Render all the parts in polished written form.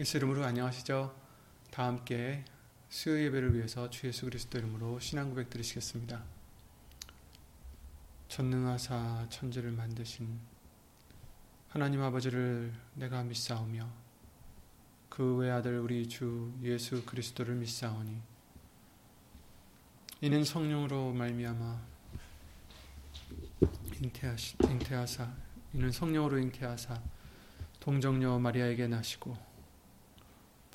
예수 이름으로 안녕하시죠? 다 함께 수요 예배를 위해서 주 예수 그리스도 이름으로 신앙 고백 드리시겠습니다. 전능하사 천지를 만드신 하나님 아버지를 내가 믿사오며 그 외아들 우리 주 예수 그리스도를 믿사오니 이는 성령으로 말미암아 이는 성령으로 잉태하사 동정녀 마리아에게 나시고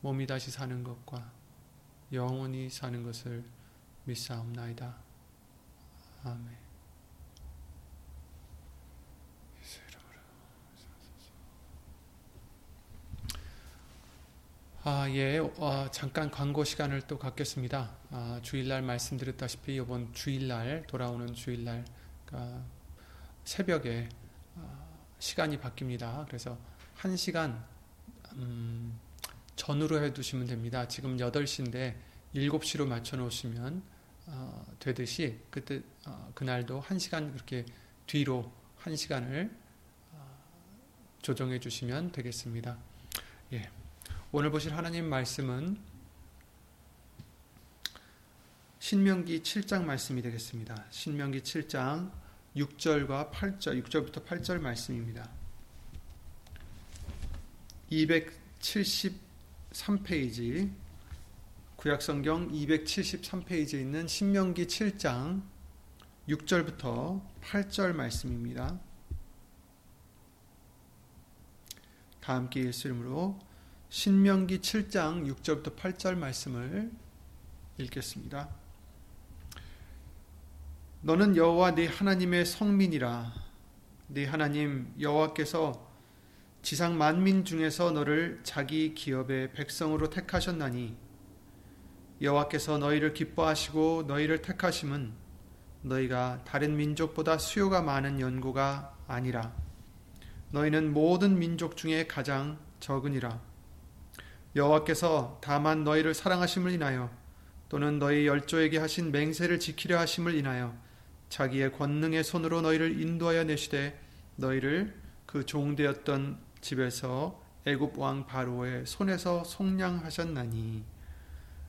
몸이 다시 사는 것과 영원히 사는 것을 믿사옵나이다. 아멘. 예수 이름으로. 잠깐 광고 시간을 또 갖겠습니다. 주일날 말씀드렸다시피 이번 주일날 돌아오는 주일날 새벽에 시간이 바뀝니다. 그래서 1시간 전후로 해두시면 됩니다. 지금 8시인데 7시로 맞춰놓으시면 되듯이 그때 그날도 1시간 그렇게 뒤로 1시간을 조정해 주시면 되겠습니다. 예, 오늘 보실 하나님 말씀은 신명기 7장 말씀이 되겠습니다. 신명기 7장 6절과 8절, 6절부터 8절 말씀입니다. 273페이지 구약성경 273페이지에 있는 신명기 7장 6절부터 8절 말씀입니다. 다 함께 예수 이름으로 신명기 7장 6절부터 8절 말씀을 읽겠습니다. 너는 여호와 네 하나님의 성민이라. 네 하나님 여호와께서 지상 만민 중에서 너를 자기 기업의 백성으로 택하셨나니 여호와께서 너희를 기뻐하시고 너희를 택하심은 너희가 다른 민족보다 수요가 많은 연고가 아니라 너희는 모든 민족 중에 가장 적으니라. 여호와께서 다만 너희를 사랑하심을 인하여 또는 너희 열조에게 하신 맹세를 지키려 하심을 인하여 자기의 권능의 손으로 너희를 인도하여 내시되 너희를 그 종되었던 집에서 애굽 왕 바로의 손에서 속량하셨나니.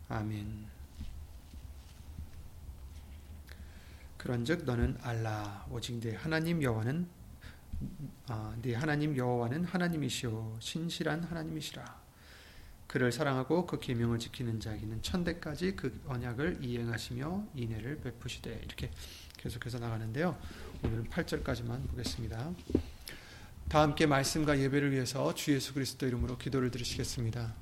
아멘. 그런즉 너는 알라. 오직 네 하나님 여호와는 네 하나님 여호와는 하나님이시오 신실한 하나님이시라. 그를 사랑하고 그 계명을 지키는 자에게는 천대까지 그 언약을 이행하시며 인애를 베푸시되. 이렇게 계속해서 나가는데요. 오늘은 8절까지만 보겠습니다. 다 함께 말씀과 예배를 위해서 주 예수 그리스도 이름으로 기도를 드리시겠습니다.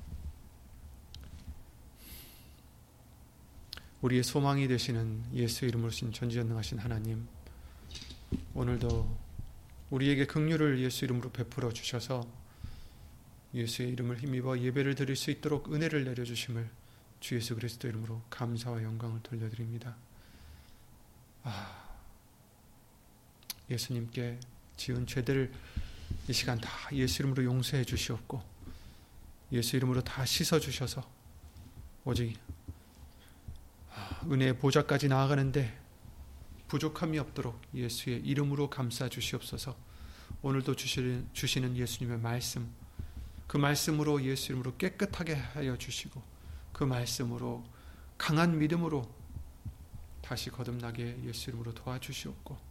우리의 소망이 되시는 예수 이름으로 신 전지전능하신 하나님, 오늘도 우리에게 긍휼을 예수 이름으로 베풀어 주셔서 예수의 이름을 힘입어 예배를 드릴 수 있도록 은혜를 내려주심을 주 예수 그리스도 이름으로 감사와 영광을 돌려드립니다. 예수님께 지은 죄들을 이 시간 다 예수 이름으로 용서해 주시옵고 예수 이름으로 다 씻어주셔서 오직 은혜의 보좌까지 나아가는데 부족함이 없도록 예수의 이름으로 감싸주시옵소서. 오늘도 주시는 예수님의 말씀, 그 말씀으로 예수 이름으로 깨끗하게 하여 주시고 그 말씀으로 강한 믿음으로 다시 거듭나게 예수 이름으로 도와주시옵고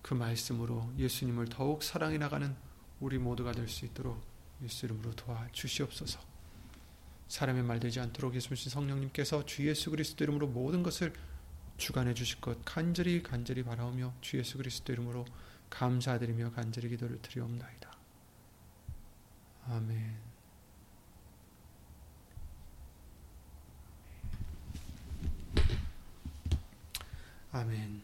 그 말씀으로 예수님을 더욱 사랑해 나가는 우리 모두가 될 수 있도록 예수 이름으로 도와주시옵소서. 사람의 말 되지 않도록 예수님 성령님께서 주 예수 그리스도 이름으로 모든 것을 주관해 주실 것 간절히 바라오며 주 예수 그리스도 이름으로 감사드리며 간절히 기도를 드리옵나이다. 아멘. 아멘.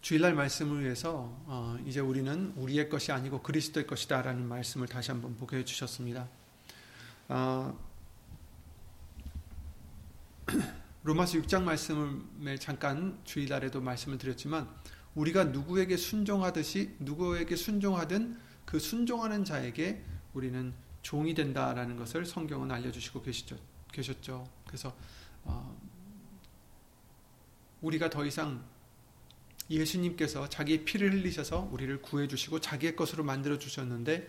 주일날 말씀을 위해서 이제 우리는 우리의 것이 아니고 그리스도의 것이다 라는 말씀을 다시 한번 보게 해주셨습니다. 로마서 6장 말씀을 잠깐 주일날에도 말씀을 드렸지만 우리가 누구에게 순종하듯이 누구에게 순종하든 그 순종하는 자에게 우리는 종이 된다라는 것을 성경은 알려주시고 계셨죠. 그래서 우리가 더 이상 예수님께서 자기의 피를 흘리셔서 우리를 구해주시고 자기의 것으로 만들어주셨는데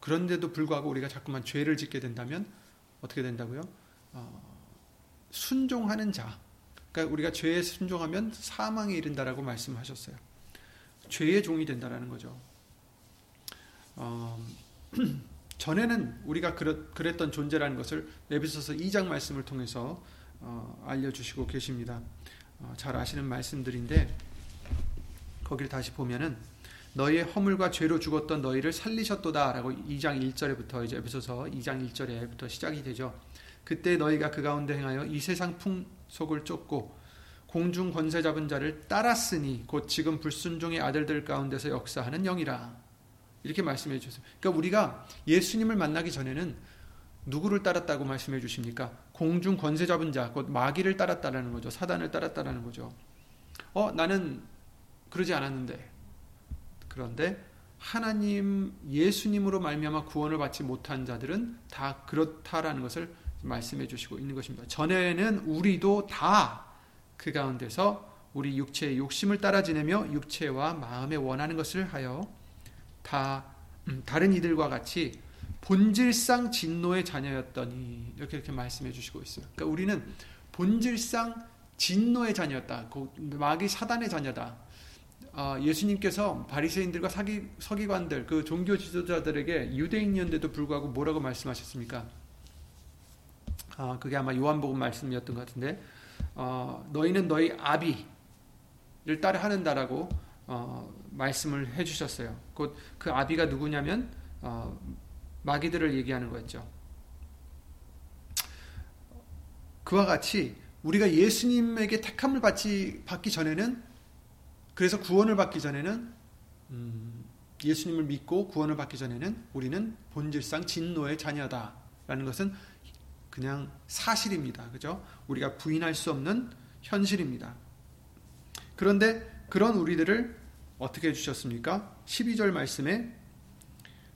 그런데도 불구하고 우리가 자꾸만 죄를 짓게 된다면 어떻게 된다고요? 순종하는 자, 그러니까 우리가 죄에 순종하면 사망에 이른다라고 말씀하셨어요. 죄의 종이 된다라는 거죠. 전에는 우리가 그랬던 존재라는 것을 에베소서 2장 말씀을 통해서 알려주시고 계십니다. 잘 아시는 말씀들인데 거기를 다시 보면은 너희의 허물과 죄로 죽었던 너희를 살리셨도다 라고 2장 1절에부터 이제 에베소서 2장 1절에부터 시작이 되죠. 그때 너희가 그 가운데 행하여 이 세상 풍속을 쫓고 공중 권세 잡은 자를 따랐으니 곧 지금 불순종의 아들들 가운데서 역사하는 영이라 이렇게 말씀해 주셨어요. 그러니까 우리가 예수님을 만나기 전에는 누구를 따랐다고 말씀해 주십니까? 공중 권세 잡은 자, 곧 마귀를 따랐다라는 거죠. 사단을 따랐다라는 거죠. 나는 그러지 않았는데. 그런데 하나님 예수님으로 말미암아 구원을 받지 못한 자들은 다 그렇다라는 것을 말씀해 주시고 있는 것입니다. 전에는 우리도 다 그 가운데서 우리 육체의 욕심을 따라 지내며 육체와 마음에 원하는 것을 하여 다 다른 이들과 같이 본질상 진노의 자녀였더니 이렇게 말씀해 주시고 있어요. 그러니까 우리는 본질상 진노의 자녀였다. 마귀 사단의 자녀다. 예수님께서 바리새인들과 서기관들 그 종교 지도자들에게 유대인이었는데도 불구하고 뭐라고 말씀하셨습니까? 그게 아마 요한복음 말씀이었던 것 같은데 너희는 너희 아비를 따라하는다라고 말씀을 해주셨어요. 곧 그 아비가 누구냐면 마귀들을 얘기하는 거였죠. 그와 같이 우리가 예수님에게 택함을 받기 전에는 그래서 구원을 받기 전에는 예수님을 믿고 구원을 받기 전에는 우리는 본질상 진노의 자녀다라는 것은 그냥 사실입니다. 그죠? 우리가 부인할 수 없는 현실입니다. 그런데 그런 우리들을 어떻게 해주셨습니까? 12절 말씀에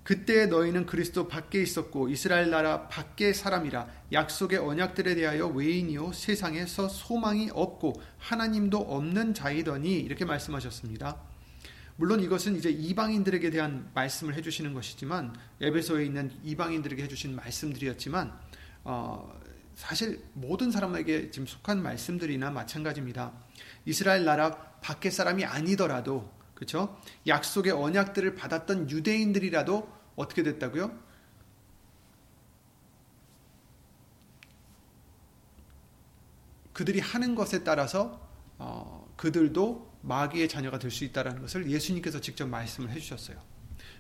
그때 너희는 그리스도 밖에 있었고 이스라엘 나라 밖의 사람이라 약속의 언약들에 대하여 외인이요 세상에서 소망이 없고 하나님도 없는 자이더니 이렇게 말씀하셨습니다. 물론 이것은 이제 이방인들에게 대한 말씀을 해주시는 것이지만 에베소에 있는 이방인들에게 해주신 말씀들이었지만 사실 모든 사람에게 지금 속한 말씀들이나 마찬가지입니다. 이스라엘 나라 밖의 사람이 아니더라도 그렇죠? 약속의 언약들을 받았던 유대인들이라도 어떻게 됐다고요? 그들이 하는 것에 따라서 그들도 마귀의 자녀가 될 수 있다는 것을 예수님께서 직접 말씀을 해주셨어요.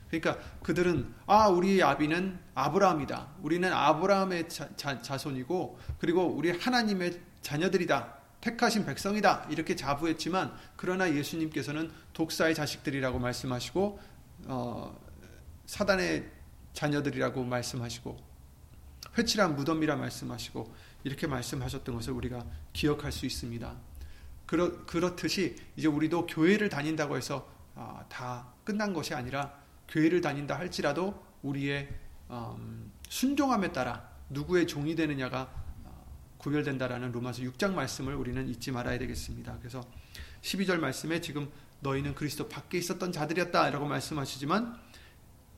그러니까 그들은 우리 아비는 아브라함이다. 우리는 아브라함의 자손이고 그리고 우리 하나님의 자녀들이다. 택하신 백성이다. 이렇게 자부했지만 그러나 예수님께서는 독사의 자식들이라고 말씀하시고 사단의 자녀들이라고 말씀하시고 회칠한 무덤이라 말씀하시고 이렇게 말씀하셨던 것을 우리가 기억할 수 있습니다. 그렇듯이 이제 우리도 교회를 다닌다고 해서 다 끝난 것이 아니라 교회를 다닌다 할지라도 우리의 순종함에 따라 누구의 종이 되느냐가 구별된다라는 로마서 6장 말씀을 우리는 잊지 말아야 되겠습니다. 그래서 12절 말씀에 지금 너희는 그리스도 밖에 있었던 자들이었다 라고 말씀하시지만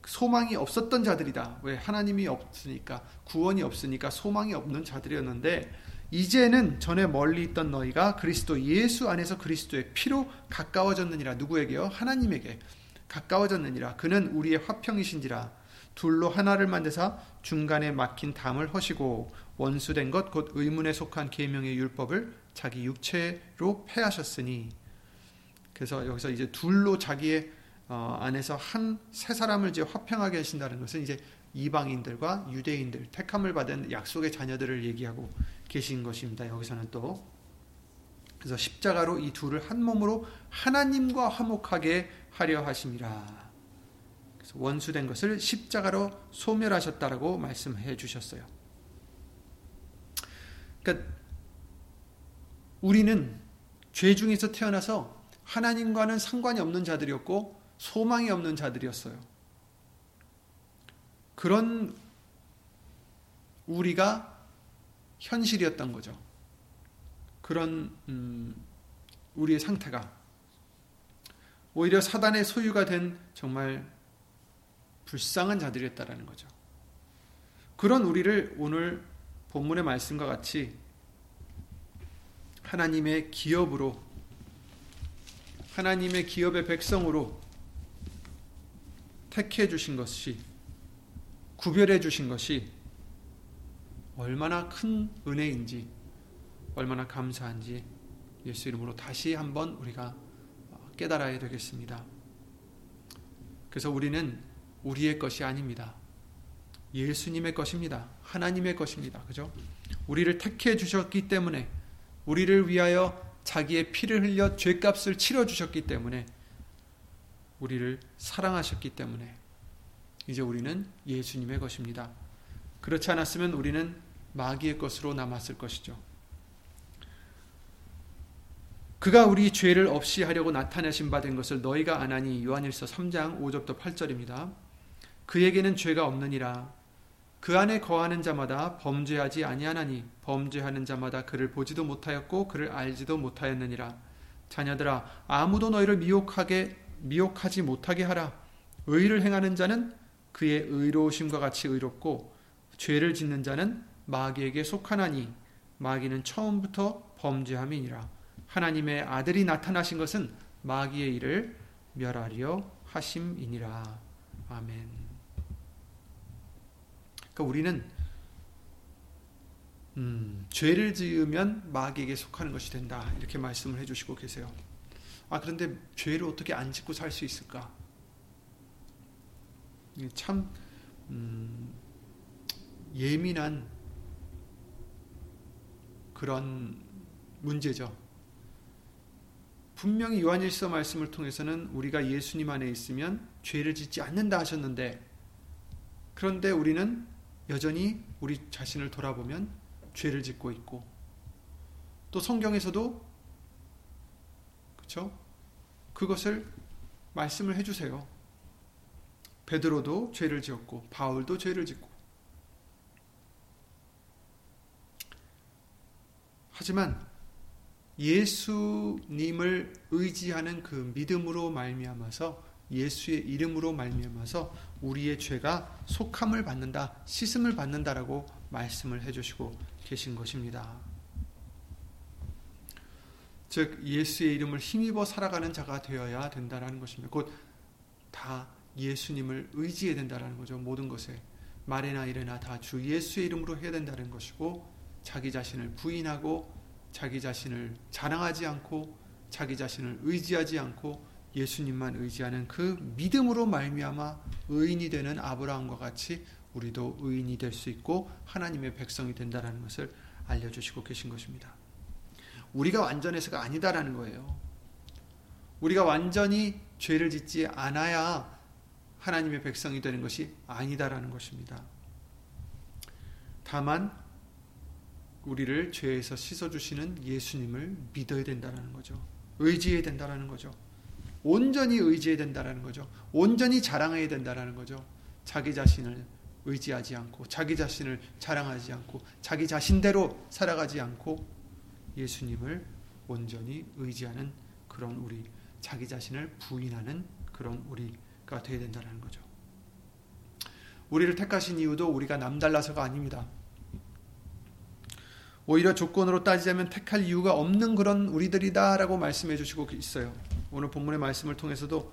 소망이 없었던 자들이다. 왜? 하나님이 없으니까 구원이 없으니까 소망이 없는 자들이었는데 이제는 전에 멀리 있던 너희가 그리스도 예수 안에서 그리스도의 피로 가까워졌느니라. 누구에게요? 하나님에게 가까워졌느니라. 그는 우리의 화평이신지라. 둘로 하나를 만드사 중간에 막힌 담을 허시고 원수된 것 곧 의문에 속한 계명의 율법을 자기 육체로 패하셨으니. 그래서 여기서 이제 둘로 자기의 안에서 한 세 사람을 이제 화평하게 하신다는 것은 이제 이방인들과 유대인들 택함을 받은 약속의 자녀들을 얘기하고 계신 것입니다. 여기서는 또 그래서 십자가로 이 둘을 한 몸으로 하나님과 화목하게 하려 하심이라. 그래서 원수된 것을 십자가로 소멸하셨다라고 말씀해 주셨어요. 그러니까 우리는 죄 중에서 태어나서 하나님과는 상관이 없는 자들이었고 소망이 없는 자들이었어요. 그런 우리가 현실이었던 거죠. 그런 우리의 상태가 오히려 사단의 소유가 된 정말 불쌍한 자들이었다라는 거죠. 그런 우리를 오늘 본문의 말씀과 같이 하나님의 기업으로, 하나님의 기업의 백성으로 택해 주신 것이, 구별해 주신 것이 얼마나 큰 은혜인지, 얼마나 감사한지 예수 이름으로 다시 한번 우리가 깨달아야 되겠습니다. 그래서 우리는 우리의 것이 아닙니다. 예수님의 것입니다. 하나님의 것입니다. 그죠? 우리를 택해 주셨기 때문에, 우리를 위하여 자기의 피를 흘려 죄값을 치러 주셨기 때문에, 우리를 사랑하셨기 때문에 이제 우리는 예수님의 것입니다. 그렇지 않았으면 우리는 마귀의 것으로 남았을 것이죠. 그가 우리 죄를 없이 하려고 나타내신 바 된 것을 너희가 아나니. 요한일서 3장 5절부터 8절입니다. 그에게는 죄가 없느니라. 그 안에 거하는 자마다 범죄하지 아니하나니 범죄하는 자마다 그를 보지도 못하였고 그를 알지도 못하였느니라. 자녀들아, 아무도 너희를 미혹하지 못하게 하라. 의를 행하는 자는 그의 의로우심과 같이 의롭고 죄를 짓는 자는 마귀에게 속하나니 마귀는 처음부터 범죄함이니라. 하나님의 아들이 나타나신 것은 마귀의 일을 멸하려 하심이니라. 아멘. 그러니까 우리는 죄를 지으면 마귀에게 속하는 것이 된다, 이렇게 말씀을 해주시고 계세요. 그런데 죄를 어떻게 안 짓고 살 수 있을까? 참 예민한 그런 문제죠. 분명히 요한일서 말씀을 통해서는 우리가 예수님 안에 있으면 죄를 짓지 않는다 하셨는데, 그런데 우리는 여전히 우리 자신을 돌아보면 죄를 짓고 있고, 또 성경에서도 그렇죠? 그것을 말씀을 해주세요. 베드로도 죄를 지었고 바울도 죄를 짓고. 하지만 예수님을 의지하는 그 믿음으로 말미암아서, 예수의 이름으로 말미암아서 우리의 죄가 속함을 받는다, 씻음을 받는다라고 말씀을 해주시고 계신 것입니다. 즉 예수의 이름을 힘입어 살아가는 자가 되어야 된다라는 것입니다. 곧 다 예수님을 의지해야 된다라는 거죠. 모든 것에 말이나 일이나 다 주 예수의 이름으로 해야 된다는 것이고, 자기 자신을 부인하고 자기 자신을 자랑하지 않고 자기 자신을 의지하지 않고 예수님만 의지하는 그 믿음으로 말미암아 의인이 되는 아브라함과 같이 우리도 의인이 될 수 있고 하나님의 백성이 된다라는 것을 알려주시고 계신 것입니다. 우리가 완전해서가 아니다라는 거예요. 우리가 완전히 죄를 짓지 않아야 하나님의 백성이 되는 것이 아니다라는 것입니다. 다만 우리를 죄에서 씻어주시는 예수님을 믿어야 된다라는 거죠. 의지해야 된다라는 거죠. 온전히 의지해야 된다라는 거죠. 온전히 자랑해야 된다라는 거죠. 자기 자신을 의지하지 않고 자기 자신을 자랑하지 않고 자기 자신대로 살아가지 않고 예수님을 온전히 의지하는 그런 우리, 자기 자신을 부인하는 그런 우리가 되어야 된다라는 거죠. 우리를 택하신 이유도 우리가 남달라서가 아닙니다. 오히려 조건으로 따지자면 택할 이유가 없는 그런 우리들이다라고 말씀해 주시고 있어요. 오늘 본문의 말씀을 통해서도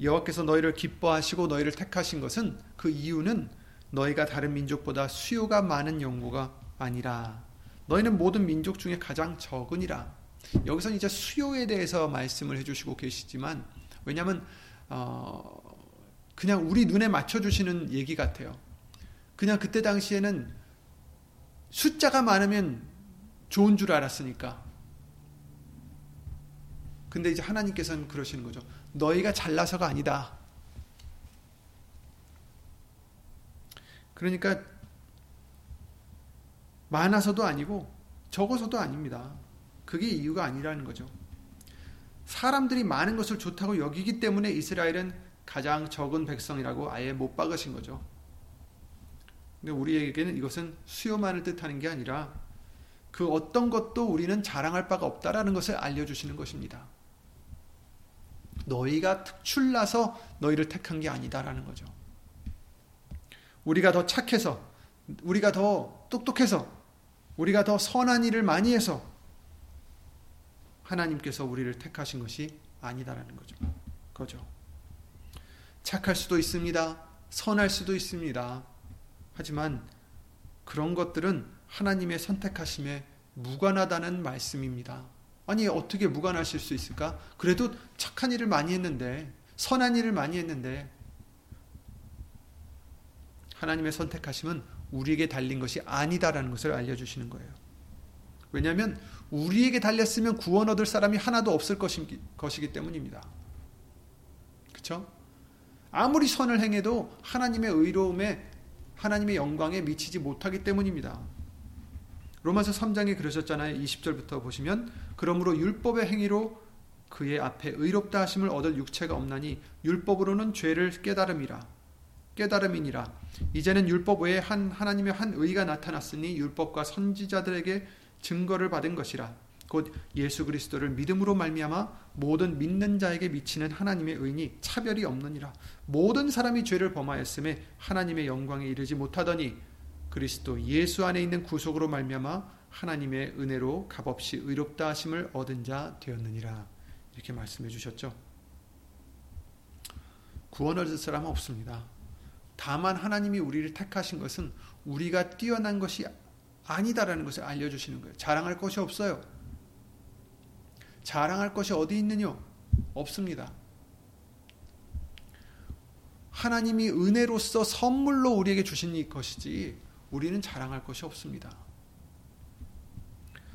여호와께서 너희를 기뻐하시고 너희를 택하신 것은, 그 이유는 너희가 다른 민족보다 수요가 많은 연고가 아니라 너희는 모든 민족 중에 가장 적으니라. 여기서는 이제 수요에 대해서 말씀을 해주시고 계시지만, 왜냐하면 그냥 우리 눈에 맞춰주시는 얘기 같아요. 그냥 그때 당시에는 숫자가 많으면 좋은 줄 알았으니까. 근데 이제 하나님께서는 그러시는 거죠. 너희가 잘나서가 아니다. 그러니까 많아서도 아니고 적어서도 아닙니다. 그게 이유가 아니라는 거죠. 사람들이 많은 것을 좋다고 여기기 때문에 이스라엘은 가장 적은 백성이라고 아예 못 박으신 거죠. 근데 우리에게는 이것은 수요만을 뜻하는 게 아니라 그 어떤 것도 우리는 자랑할 바가 없다라는 것을 알려주시는 것입니다. 너희가 특출나서 너희를 택한 게 아니다라는 거죠. 우리가 더 착해서, 우리가 더 똑똑해서, 우리가 더 선한 일을 많이 해서 하나님께서 우리를 택하신 것이 아니다라는 거죠. 착할 수도 있습니다. 선할 수도 있습니다. 하지만 그런 것들은 하나님의 선택하심에 무관하다는 말씀입니다. 아니 어떻게 무관하실 수 있을까? 그래도 착한 일을 많이 했는데, 선한 일을 많이 했는데. 하나님의 선택하심은 우리에게 달린 것이 아니다라는 것을 알려주시는 거예요. 왜냐하면 우리에게 달렸으면 구원 얻을 사람이 하나도 없을 것이기 때문입니다. 그렇죠? 아무리 선을 행해도 하나님의 의로움에, 하나님의 영광에 미치지 못하기 때문입니다. 로마서 3장에 그러셨잖아요. 20절부터 보시면 그러므로 율법의 행위로 그의 앞에 의롭다 하심을 얻을 육체가 없나니 율법으로는 죄를 깨달음이니라. 이제는 율법 외에 하나님의 한 의가 나타났으니 율법과 선지자들에게 증거를 받은 것이라. 곧 예수 그리스도를 믿음으로 말미암아 모든 믿는 자에게 미치는 하나님의 의니 차별이 없느니라. 모든 사람이 죄를 범하였음에 하나님의 영광에 이르지 못하더니 그리스도 예수 안에 있는 구속으로 말미암아 하나님의 은혜로 값없이 의롭다 하심을 얻은 자 되었느니라. 이렇게 말씀해 주셨죠. 구원 얻을 사람은 없습니다. 다만 하나님이 우리를 택하신 것은 우리가 뛰어난 것이 아니다라는 것을 알려주시는 거예요. 자랑할 것이 없어요. 자랑할 것이 어디 있느냐? 없습니다. 하나님이 은혜로써 선물로 우리에게 주신 것이지 우리는 자랑할 것이 없습니다.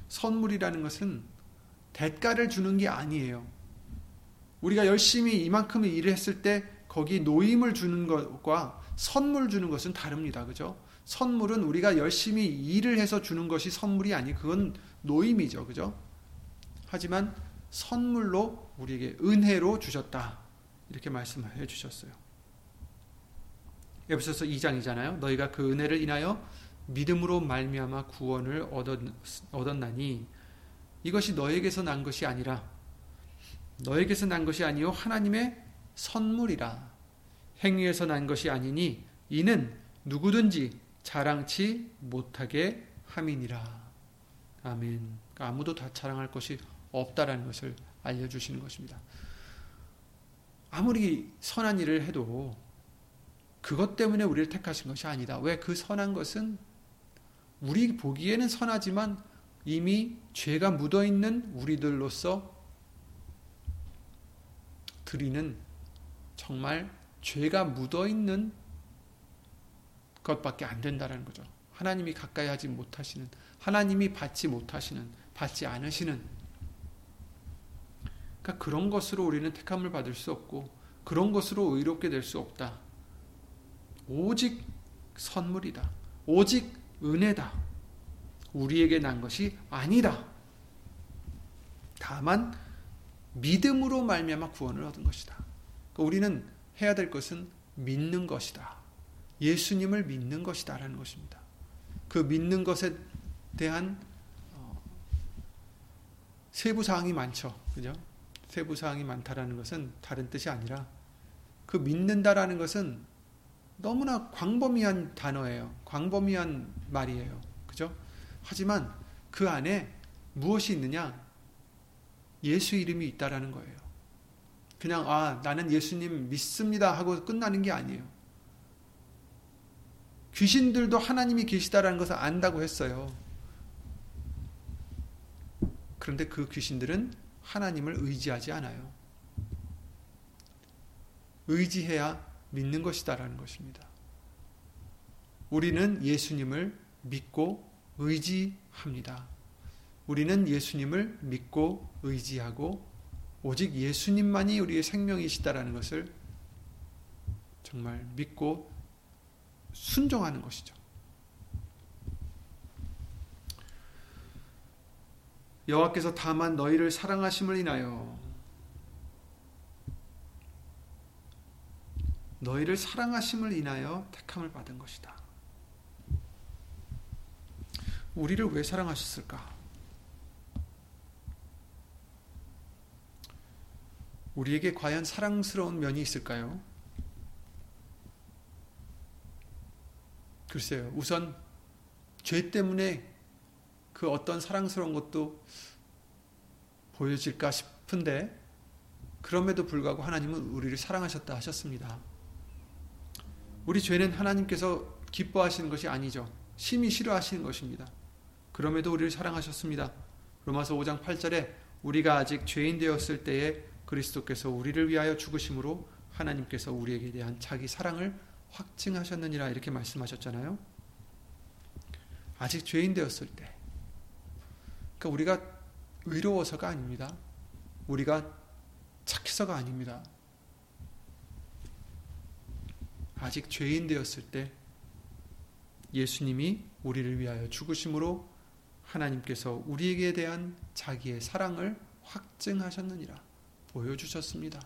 선물이라는 것은 대가를 주는 게 아니에요. 우리가 열심히 이만큼 일을 했을 때 거기 노임을 주는 것과 선물 주는 것은 다릅니다. 그죠? 선물은 우리가 열심히 일을 해서 주는 것이 선물이 아니, 그건 노임이죠. 그죠? 하지만 선물로 우리에게 은혜로 주셨다. 이렇게 말씀해 주셨어요. 에베소서 2장이잖아요. 너희가 그 은혜를 인하여 믿음으로 말미암아 구원을 얻었나니 이것이 너에게서 난 것이 아니라 너에게서 난 것이 아니요 하나님의 선물이라. 행위에서 난 것이 아니니 이는 누구든지 자랑치 못하게 함이니라. 아멘. 아무도 다 자랑할 것이 없다라는 것을 알려주시는 것입니다. 아무리 선한 일을 해도 그것 때문에 우리를 택하신 것이 아니다. 왜? 그 선한 것은 우리 보기에는 선하지만 이미 죄가 묻어있는 우리들로서 드리는 정말 죄가 묻어있는 것밖에 안 된다라는 거죠. 하나님이 가까이 하지 못하시는, 하나님이 받지 않으시는, 그러니까 그런 것으로 우리는 택함을 받을 수 없고 그런 것으로 의롭게 될 수 없다. 오직 선물이다. 오직 은혜다. 우리에게 난 것이 아니다. 다만 믿음으로 말미암아 구원을 얻은 것이다. 그러니까 우리는 해야 될 것은 믿는 것이다. 예수님을 믿는 것이다 라는 것입니다. 그 믿는 것에 대한 세부사항이 많죠. 그죠? 세부사항이 많다라는 것은 다른 뜻이 아니라 그 믿는다라는 것은 너무나 광범위한 단어예요. 광범위한 말이에요. 그죠? 하지만 그 안에 무엇이 있느냐? 예수 이름이 있다라는 거예요. 그냥 나는 예수님 믿습니다 하고 끝나는 게 아니에요. 귀신들도 하나님이 계시다라는 것을 안다고 했어요. 그런데 그 귀신들은 하나님을 의지하지 않아요. 의지해야 믿는 것이다라는 것입니다. 우리는 예수님을 믿고 의지합니다. 우리는 예수님을 믿고 의지하고 오직 예수님만이 우리의 생명이시다라는 것을 정말 믿고 순종하는 것이죠. 여호와께서 다만 너희를 사랑하심을 인하여 택함을 받은 것이다. 우리를 왜 사랑하셨을까? 우리에게 과연 사랑스러운 면이 있을까요? 글쎄요. 우선 죄 때문에 그 어떤 사랑스러운 것도 보여질까 싶은데, 그럼에도 불구하고 하나님은 우리를 사랑하셨다 하셨습니다. 우리 죄는 하나님께서 기뻐하시는 것이 아니죠. 심히 싫어하시는 것입니다. 그럼에도 우리를 사랑하셨습니다. 로마서 5장 8절에 우리가 아직 죄인 되었을 때에 그리스도께서 우리를 위하여 죽으심으로 하나님께서 우리에게 대한 자기 사랑을 확증하셨느니라, 이렇게 말씀하셨잖아요. 아직 죄인 되었을 때. 그러니까 우리가 의로워서가 아닙니다. 우리가 착해서가 아닙니다. 아직 죄인 되었을 때 예수님이 우리를 위하여 죽으심으로 하나님께서 우리에게 대한 자기의 사랑을 확증하셨느니라, 보여주셨습니다.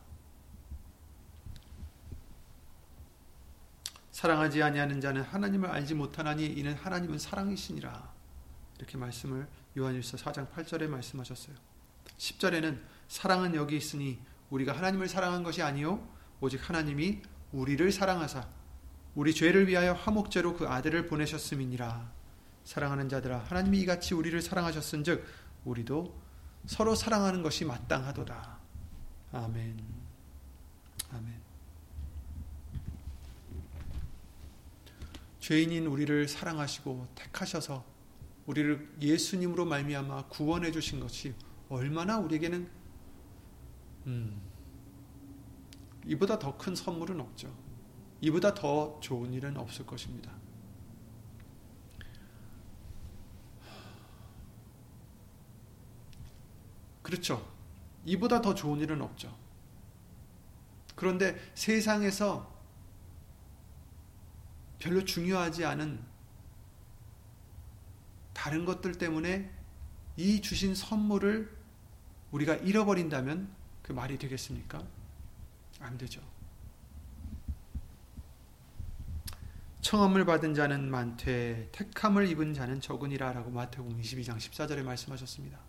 사랑하지 아니하는 자는 하나님을 알지 못하나니 이는 하나님은 사랑이시니라, 이렇게 말씀을 요한일서 4장 8절에 말씀하셨어요. 10절에는 사랑은 여기 있으니 우리가 하나님을 사랑한 것이 아니요 오직 하나님이 우리를 사랑하사 우리 죄를 위하여 화목제로 그 아들을 보내셨음이니라. 사랑하는 자들아 하나님이 이같이 우리를 사랑하셨은즉 우리도 서로 사랑하는 것이 마땅하도다. 아멘. 아멘. 죄인인 우리를 사랑하시고 택하셔서 우리를 예수님으로 말미암아 구원해 주신 것이 얼마나 우리에게는 이보다 더 큰 선물은 없죠. 이보다 더 좋은 일은 없을 것입니다. 그렇죠. 이보다 더 좋은 일은 없죠. 그런데 세상에서 별로 중요하지 않은 다른 것들 때문에 이 주신 선물을 우리가 잃어버린다면 그 말이 되겠습니까? 안 되죠. 청함을 받은 자는 많되 택함을 입은 자는 적으니라 라고 마태복음 22장 14절에 말씀하셨습니다.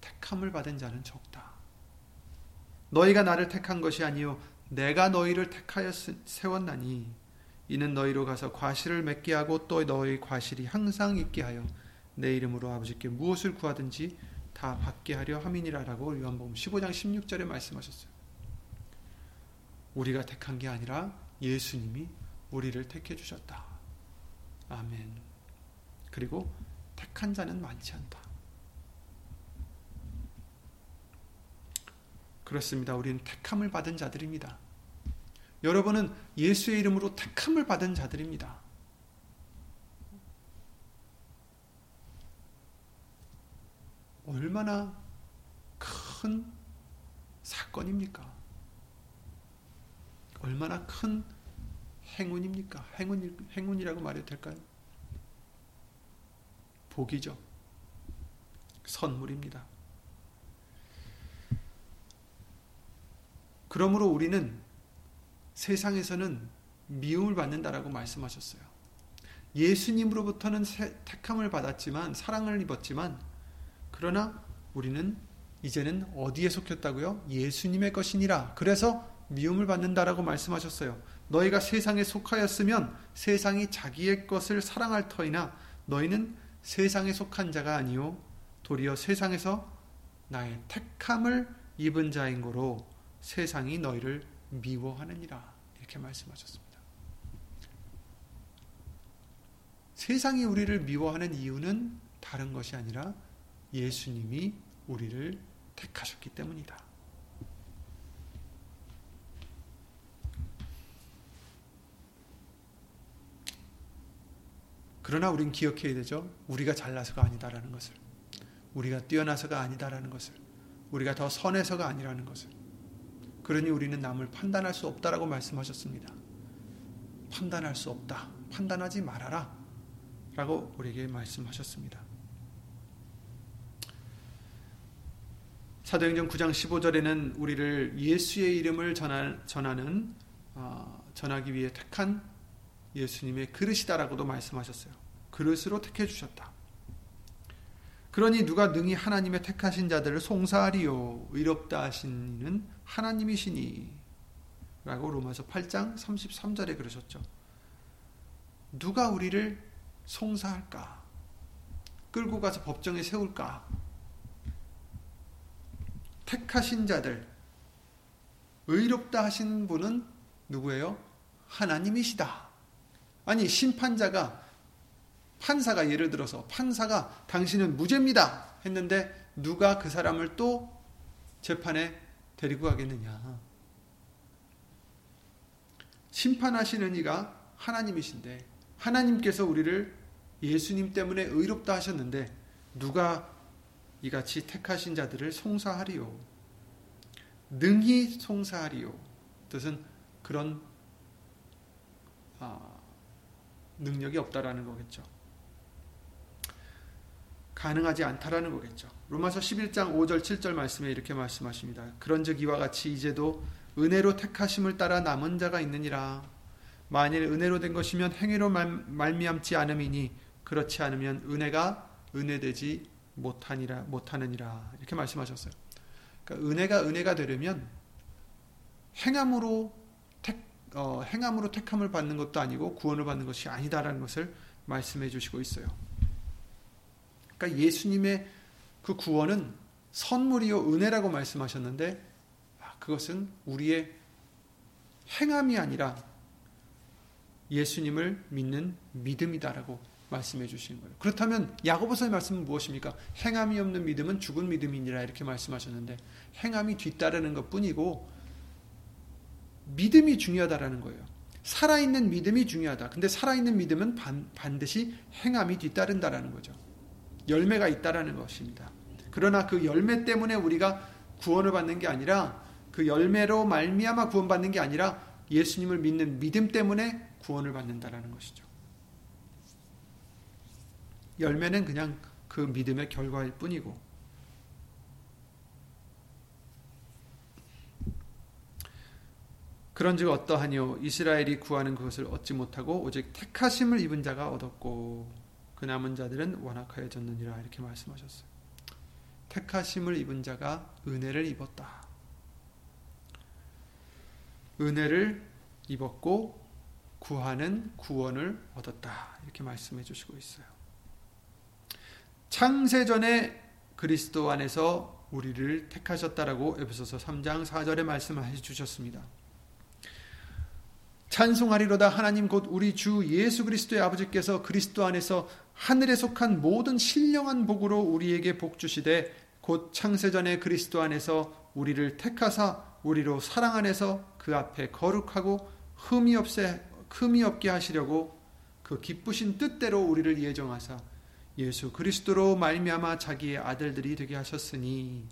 택함을 받은 자는 적다. 너희가 나를 택한 것이 아니요 내가 너희를 택하여 세웠나니 이는 너희로 가서 과실을 맺게 하고 또 너희 과실이 항상 있게 하여 내 이름으로 아버지께 무엇을 구하든지 다 받게 하려 함이니라 라고 요한복음 15장 16절에 말씀하셨어요. 우리가 택한 게 아니라 예수님이 우리를 택해 주셨다. 아멘. 그리고 택한 자는 많지 않다. 그렇습니다. 우리는 택함을 받은 자들입니다. 여러분은 예수의 이름으로 택함을 받은 자들입니다. 얼마나 큰 사건입니까? 얼마나 큰 행운입니까? 행운이라고 말해도 될까요? 복이죠. 선물입니다. 그러므로 우리는 세상에서는 미움을 받는다라고 말씀하셨어요. 예수님으로부터는 택함을 받았지만, 사랑을 입었지만, 그러나 우리는 이제는 어디에 속했다고요? 예수님의 것이니라. 그래서 미움을 받는다라고 말씀하셨어요. 너희가 세상에 속하였으면 세상이 자기의 것을 사랑할 터이나 너희는 세상에 속한 자가 아니요 도리어 세상에서 나의 택함을 입은 자인 거로 세상이 너희를 미워하느니라, 이렇게 말씀하셨습니다. 세상이 우리를 미워하는 이유는 다른 것이 아니라 예수님이 우리를 택하셨기 때문이다. 그러나 우린 기억해야 되죠. 우리가 잘나서가 아니다라는 것을. 우리가 뛰어나서가 아니다라는 것을, 우리가 더 선해서가 아니라는 것을. 그러니 우리는 남을 판단할 수 없다라고 말씀하셨습니다. 판단할 수 없다, 판단하지 말아라 라고 우리에게 말씀하셨습니다. 사도행전 9장 15절에는 우리를 예수의 이름을 전하기 위해 택한 예수님의 그릇이다라고도 말씀하셨어요. 그릇으로 택해 주셨다. 그러니 누가 능히 하나님의 택하신 자들을 송사하리요, 의롭다 하신 이는 하나님이시니 라고 로마서 8장 33절에 그러셨죠. 누가 우리를 송사할까? 끌고 가서 법정에 세울까? 택하신 자들, 의롭다 하신 분은 누구예요? 하나님이시다. 아니, 판사가 예를 들어서 판사가 당신은 무죄입니다 했는데 누가 그 사람을 또 재판에 데리고 가겠느냐. 심판하시는 이가 하나님이신데, 하나님께서 우리를 예수님 때문에 의롭다 하셨는데 누가 이같이 택하신 자들을 송사하리요. 능히 송사하리요. 뜻은 그런 능력이 없다라는 거겠죠. 가능하지 않다라는 거겠죠. 로마서 11장 5절 7절 말씀에 이렇게 말씀하십니다. 그런즉 이와 같이 이제도 은혜로 택하심을 따라 남은 자가 있느니라. 만일 은혜로 된 것이면 행위로 말미암지 않음이니 그렇지 않으면 은혜가 은혜되지 못하느니라 이렇게 말씀하셨어요. 그러니까 은혜가 되려면 행함으로 택함을 받는 것도 아니고 구원을 받는 것이 아니다라는 것을 말씀해 주시고 있어요. 그러니까 예수님의 그 구원은 선물이요 은혜라고 말씀하셨는데 그것은 우리의 행함이 아니라 예수님을 믿는 믿음이다라고 말씀해 주시는 거예요. 그렇다면 야고보서의 말씀은 무엇입니까? 행함이 없는 믿음은 죽은 믿음이니라 이렇게 말씀하셨는데 행함이 뒤따르는 것뿐이고 믿음이 중요하다라는 거예요. 살아있는 믿음이 중요하다. 근데 살아있는 믿음은 반드시 행함이 뒤따른다라는 거죠. 열매가 있다라는 것입니다. 그러나 그 열매 때문에 우리가 구원을 받는 게 아니라, 그 열매로 말미암아 구원받는 게 아니라 예수님을 믿는 믿음 때문에 구원을 받는다라는 것이죠. 열매는 그냥 그 믿음의 결과일 뿐이고. 그런즉 어떠하뇨? 이스라엘이 구하는 그것을 얻지 못하고 오직 택하심을 입은 자가 얻었고 그 남은 자들은 완악하여졌느니라 이렇게 말씀하셨어요. 택하심을 입은 자가 은혜를 입었다. 은혜를 입었고 구하는 구원을 얻었다 이렇게 말씀해 주시고 있어요. 창세전에 그리스도 안에서 우리를 택하셨다라고 에베소서 3장 4절에 말씀해 주셨습니다. 찬송하리로다 하나님 곧 우리 주 예수 그리스도의 아버지께서 그리스도 안에서 하늘에 속한 모든 신령한 복으로 우리에게 복 주시되 곧 창세전에 그리스도 안에서 우리를 택하사 우리로 사랑 안에서 그 앞에 거룩하고 흠이 없게 하시려고 그 기쁘신 뜻대로 우리를 예정하사 예수 그리스도로 말미암아 자기의 아들들이 되게 하셨으니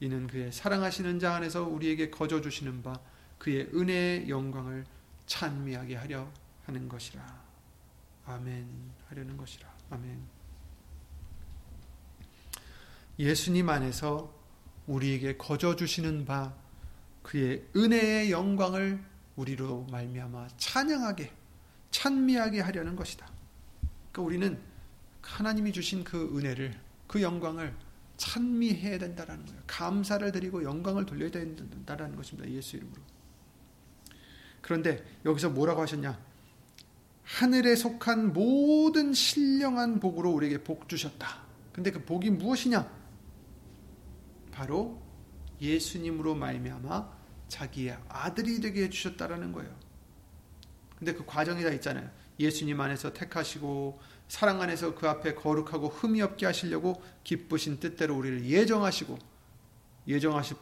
이는 그의 사랑하시는 자 안에서 우리에게 거저 주시는 바 그의 은혜의 영광을 찬미하게 하려 하는 것이라. 아멘. 하려는 것이라. 아멘. 예수님 안에서 우리에게 거저 주시는 바 그의 은혜의 영광을 우리로 말미암아 찬미하게 하려는 것이다. 그러니까 우리는 하나님이 주신 그 은혜를, 그 영광을 찬미해야 된다라는 거예요. 감사를 드리고 영광을 돌려야 된다라는 것입니다. 예수 이름으로. 그런데 여기서 뭐라고 하셨냐? 하늘에 속한 모든 신령한 복으로 우리에게 복 주셨다. 근데 그 복이 무엇이냐? 바로 예수님으로 말미암아 자기의 아들이 되게 해주셨다라는 거예요. 근데 그 과정이 다 있잖아요. 예수님 안에서 택하시고 사랑 안에서 그 앞에 거룩하고 흠이 없게 하시려고 기쁘신 뜻대로 우리를 예정하실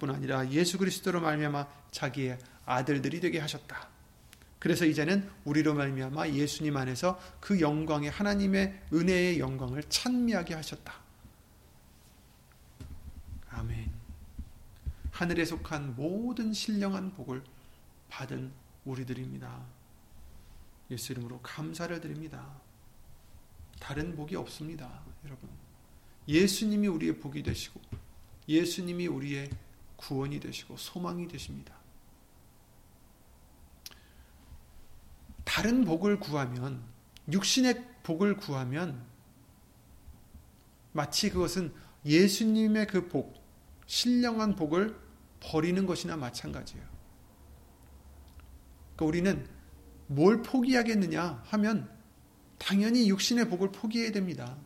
뿐 아니라 예수 그리스도로 말미암아 자기의 아들들이 되게 하셨다. 그래서 이제는 우리로 말미암아 예수님 안에서 그 영광의 하나님의 은혜의 영광을 찬미하게 하셨다. 하늘에 속한 모든 신령한 복을 받은 우리들입니다. 예수 이름으로 감사를 드립니다. 다른 복이 없습니다. 여러분, 예수님이 우리의 복이 되시고 예수님이 우리의 구원이 되시고 소망이 되십니다. 다른 복을 구하면, 육신의 복을 구하면 마치 그것은 예수님의 그 복, 신령한 복을 버리는 것이나 마찬가지예요. 그러니까 우리는 뭘 포기하겠느냐 하면 당연히 육신의 복을 포기해야 됩니다.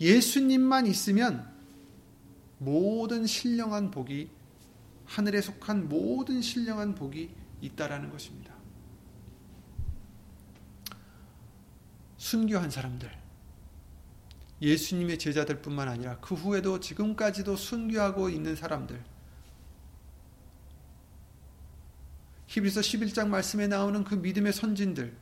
예수님만 있으면 모든 신령한 복이, 하늘에 속한 모든 신령한 복이 있다라는 것입니다. 순교한 사람들, 예수님의 제자들 뿐만 아니라 그 후에도 지금까지도 순교하고 있는 사람들, 히브리서 11장 말씀에 나오는 그 믿음의 선진들,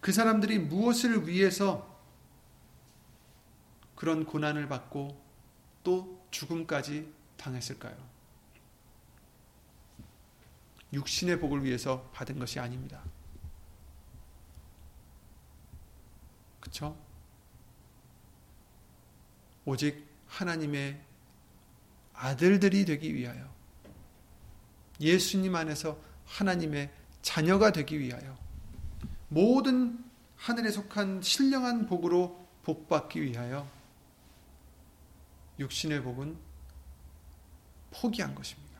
그 사람들이 무엇을 위해서 그런 고난을 받고 또 죽음까지 당했을까요? 육신의 복을 위해서 받은 것이 아닙니다. 그렇죠? 오직 하나님의 아들들이 되기 위하여, 예수님 안에서 하나님의 자녀가 되기 위하여, 모든 하늘에 속한 신령한 복으로 복받기 위하여 육신의 복은 포기한 것입니다.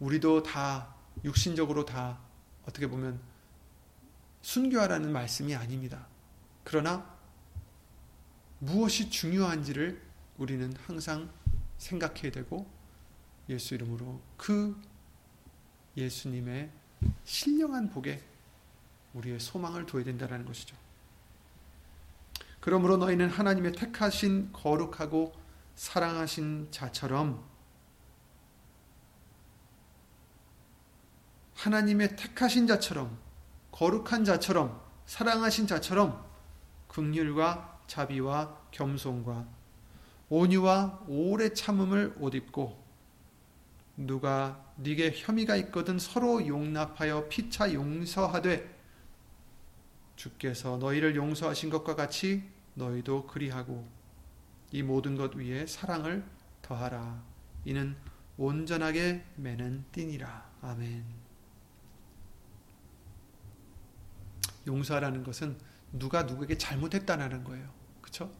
우리도 다 육신적으로 다 어떻게 보면 순교하라는 말씀이 아닙니다. 그러나 무엇이 중요한지를 우리는 항상 생각해야 되고, 예수 이름으로 그 예수님의 신령한 복에 우리의 소망을 둬야 된다는 것이죠. 그러므로 너희는 하나님의 택하신 거룩하고 사랑하신 자처럼, 하나님의 택하신 자처럼, 거룩한 자처럼, 사랑하신 자처럼 긍휼과 자비와 겸손과 온유와 오래 참음을 옷 입고, 누가 네게 혐의가 있거든 서로 용납하여 피차 용서하되, 주께서 너희를 용서하신 것과 같이 너희도 그리하고 이 모든 것 위에 사랑을 더하라. 이는 온전하게 매는 띠니라. 아멘. 용서하라는 것은 누가 누구에게 잘못했다라는 거예요. 그렇죠?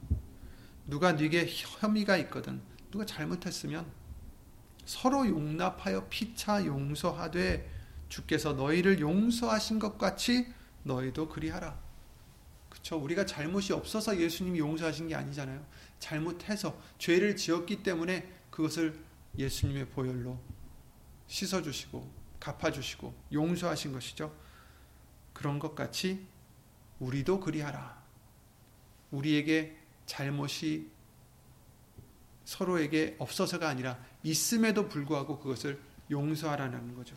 누가 네게 혐의가 있거든, 누가 잘못했으면 서로 용납하여 피차 용서하되, 주께서 너희를 용서하신 것 같이 너희도 그리하라. 그렇죠? 우리가 잘못이 없어서 예수님이 용서하신 게 아니잖아요. 잘못해서 죄를 지었기 때문에 그것을 예수님의 보혈로 씻어주시고 갚아주시고 용서하신 것이죠. 그런 것 같이 우리도 그리하라. 우리에게 잘못이 서로에게 없어서가 아니라 있음에도 불구하고 그것을 용서하라는 거죠.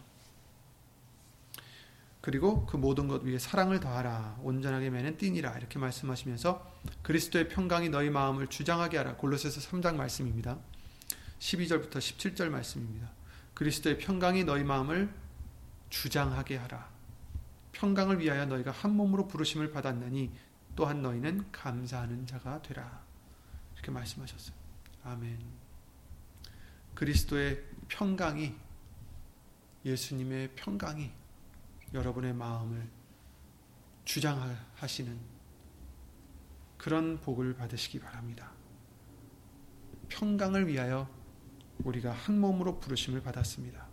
그리고 그 모든 것 위에 사랑을 더하라. 온전하게 매는 띠니라. 이렇게 말씀하시면서 그리스도의 평강이 너희 마음을 주장하게 하라. 골로새서 3장 말씀입니다. 12절부터 17절 말씀입니다. 그리스도의 평강이 너희 마음을 주장하게 하라. 평강을 위하여 너희가 한 몸으로 부르심을 받았나니 또한 너희는 감사하는 자가 되라. 이렇게 말씀하셨어요. 아멘. 그리스도의 평강이, 예수님의 평강이 여러분의 마음을 주장하시는 그런 복을 받으시기 바랍니다. 평강을 위하여 우리가 한 몸으로 부르심을 받았습니다.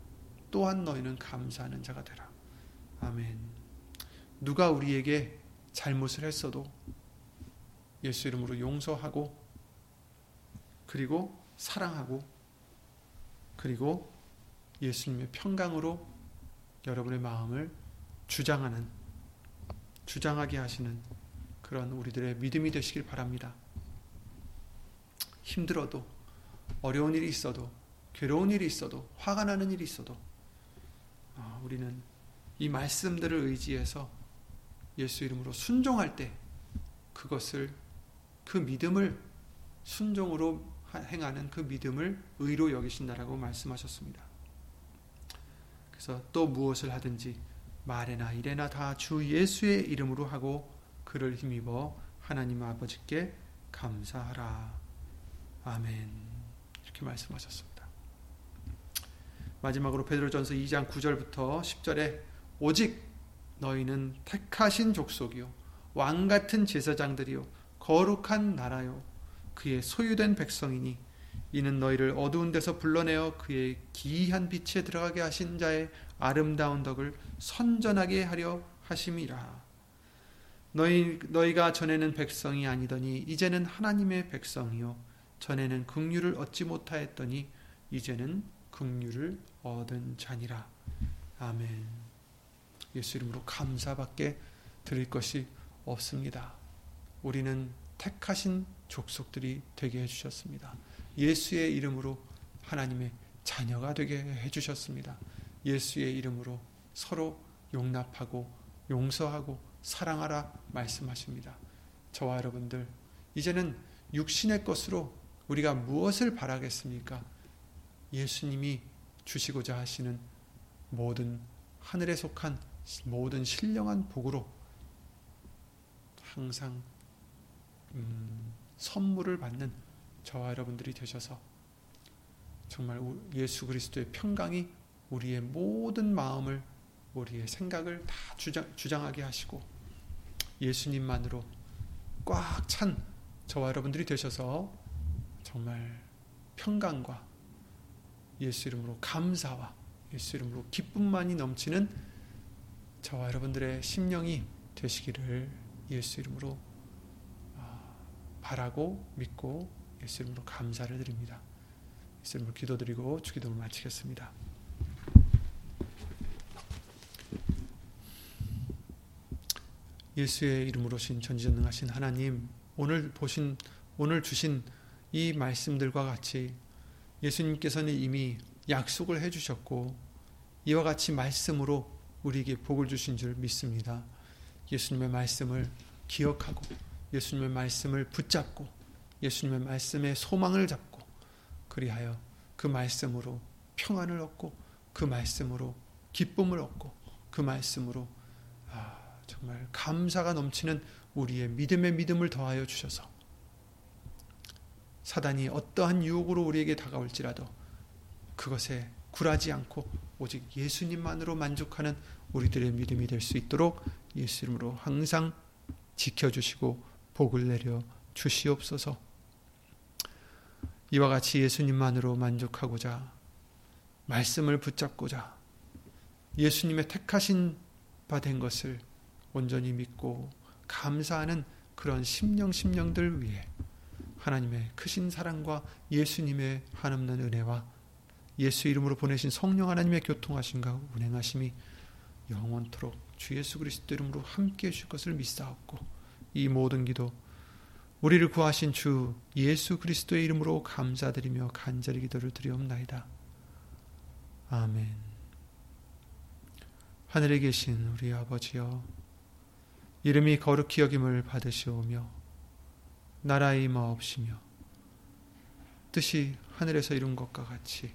또한 너희는 감사하는 자가 되라. 아멘. 누가 우리에게 잘못을 했어도 예수 이름으로 용서하고, 그리고 사랑하고, 그리고 예수님의 평강으로 여러분의 마음을 주장하게 하시는 그런 우리들의 믿음이 되시길 바랍니다. 힘들어도, 어려운 일이 있어도, 괴로운 일이 있어도, 화가 나는 일이 있어도 우리는 이 말씀들을 의지해서 예수 이름으로 순종할 때 그것을 그 믿음을 순종으로 행하는 그 믿음을 의로 여기신다라고 말씀하셨습니다. 그래서 또 무엇을 하든지 말에나 이래나 다 주 예수의 이름으로 하고 그를 힘입어 하나님 아버지께 감사하라. 아멘. 이렇게 말씀하셨습니다. 마지막으로 베드로전서 2장 9절부터 10절에 오직 너희는 택하신 족속이요 왕같은 제사장들이요 거룩한 나라요 그의 소유된 백성이니 이는 너희를 어두운 데서 불러내어 그의 기이한 빛에 들어가게 하신 자의 아름다운 덕을 선전하게 하려 하심이라. 너희가 전에는 백성이 아니더니 이제는 하나님의 백성이요 전에는 긍휼을 얻지 못하였더니 이제는 긍휼을 얻은 자니라. 아멘. 예수 이름으로 감사밖에 드릴 것이 없습니다. 우리는 택하신 족속들이 되게 해주셨습니다. 예수의 이름으로 하나님의 자녀가 되게 해주셨습니다. 예수의 이름으로 서로 용납하고 용서하고 사랑하라 말씀하십니다. 저와 여러분들 이제는 육신의 것으로 우리가 무엇을 바라겠습니까? 예수님이 주시고자 하시는 모든 하늘에 속한 모든 신령한 복으로 항상 선물을 받는 저와 여러분들이 되셔서 정말 예수 그리스도의 평강이 우리의 모든 마음을 우리의 생각을 다 주장하게 하시고 예수님만으로 꽉 찬 저와 여러분들이 되셔서 정말 평강과 예수 이름으로 감사와 예수 이름으로 기쁨만이 넘치는 저와 여러분들의 심령이 되시기를 예수 이름으로 바라고 믿고 예수 이름으로 감사를 드립니다. 예수 이름으로 기도드리고 주기도를 마치겠습니다. 예수의 이름으로 신 전지전능하신 하나님, 오늘 주신 이 말씀들과 같이 예수님께서는 이미 약속을 해주셨고 이와 같이 말씀으로 우리에게 복을 주신 줄 믿습니다. 예수님의 말씀을 기억하고 예수님의 말씀을 붙잡고 예수님의 말씀에 소망을 잡고 그리하여 그 말씀으로 평안을 얻고 그 말씀으로 기쁨을 얻고 그 말씀으로 정말 감사가 넘치는 우리의 믿음을 더하여 주셔서 사단이 어떠한 유혹으로 우리에게 다가올지라도 그것에 굴하지 않고 오직 예수님만으로 만족하는 우리들의 믿음이 될 수 있도록 예수 이름으로 항상 지켜주시고 복을 내려 주시옵소서. 이와 같이 예수님만으로 만족하고자 말씀을 붙잡고자 예수님의 택하신 바 된 것을 온전히 믿고 감사하는 그런 심령들 위해 하나님의 크신 사랑과 예수님의 한없는 은혜와 예수 이름으로 보내신 성령 하나님의 교통하심과 운행하심이 영원토록 주 예수 그리스도 이름으로 함께해 주실 것을 믿사옵고 이 모든 기도 우리를 구하신 주 예수 그리스도의 이름으로 감사드리며 간절히 기도를 드리옵나이다. 아멘. 하늘에 계신 우리 아버지여, 이름이 거룩히 여김을 받으시오며 나라의 임하옵시며 뜻이 하늘에서 이룬 것과 같이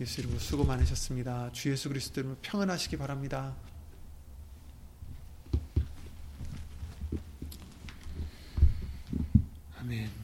예수 이름으로 수고 많으셨습니다. 주 예수 그리스도 이름으로 평안하시기 바랍니다. 아멘.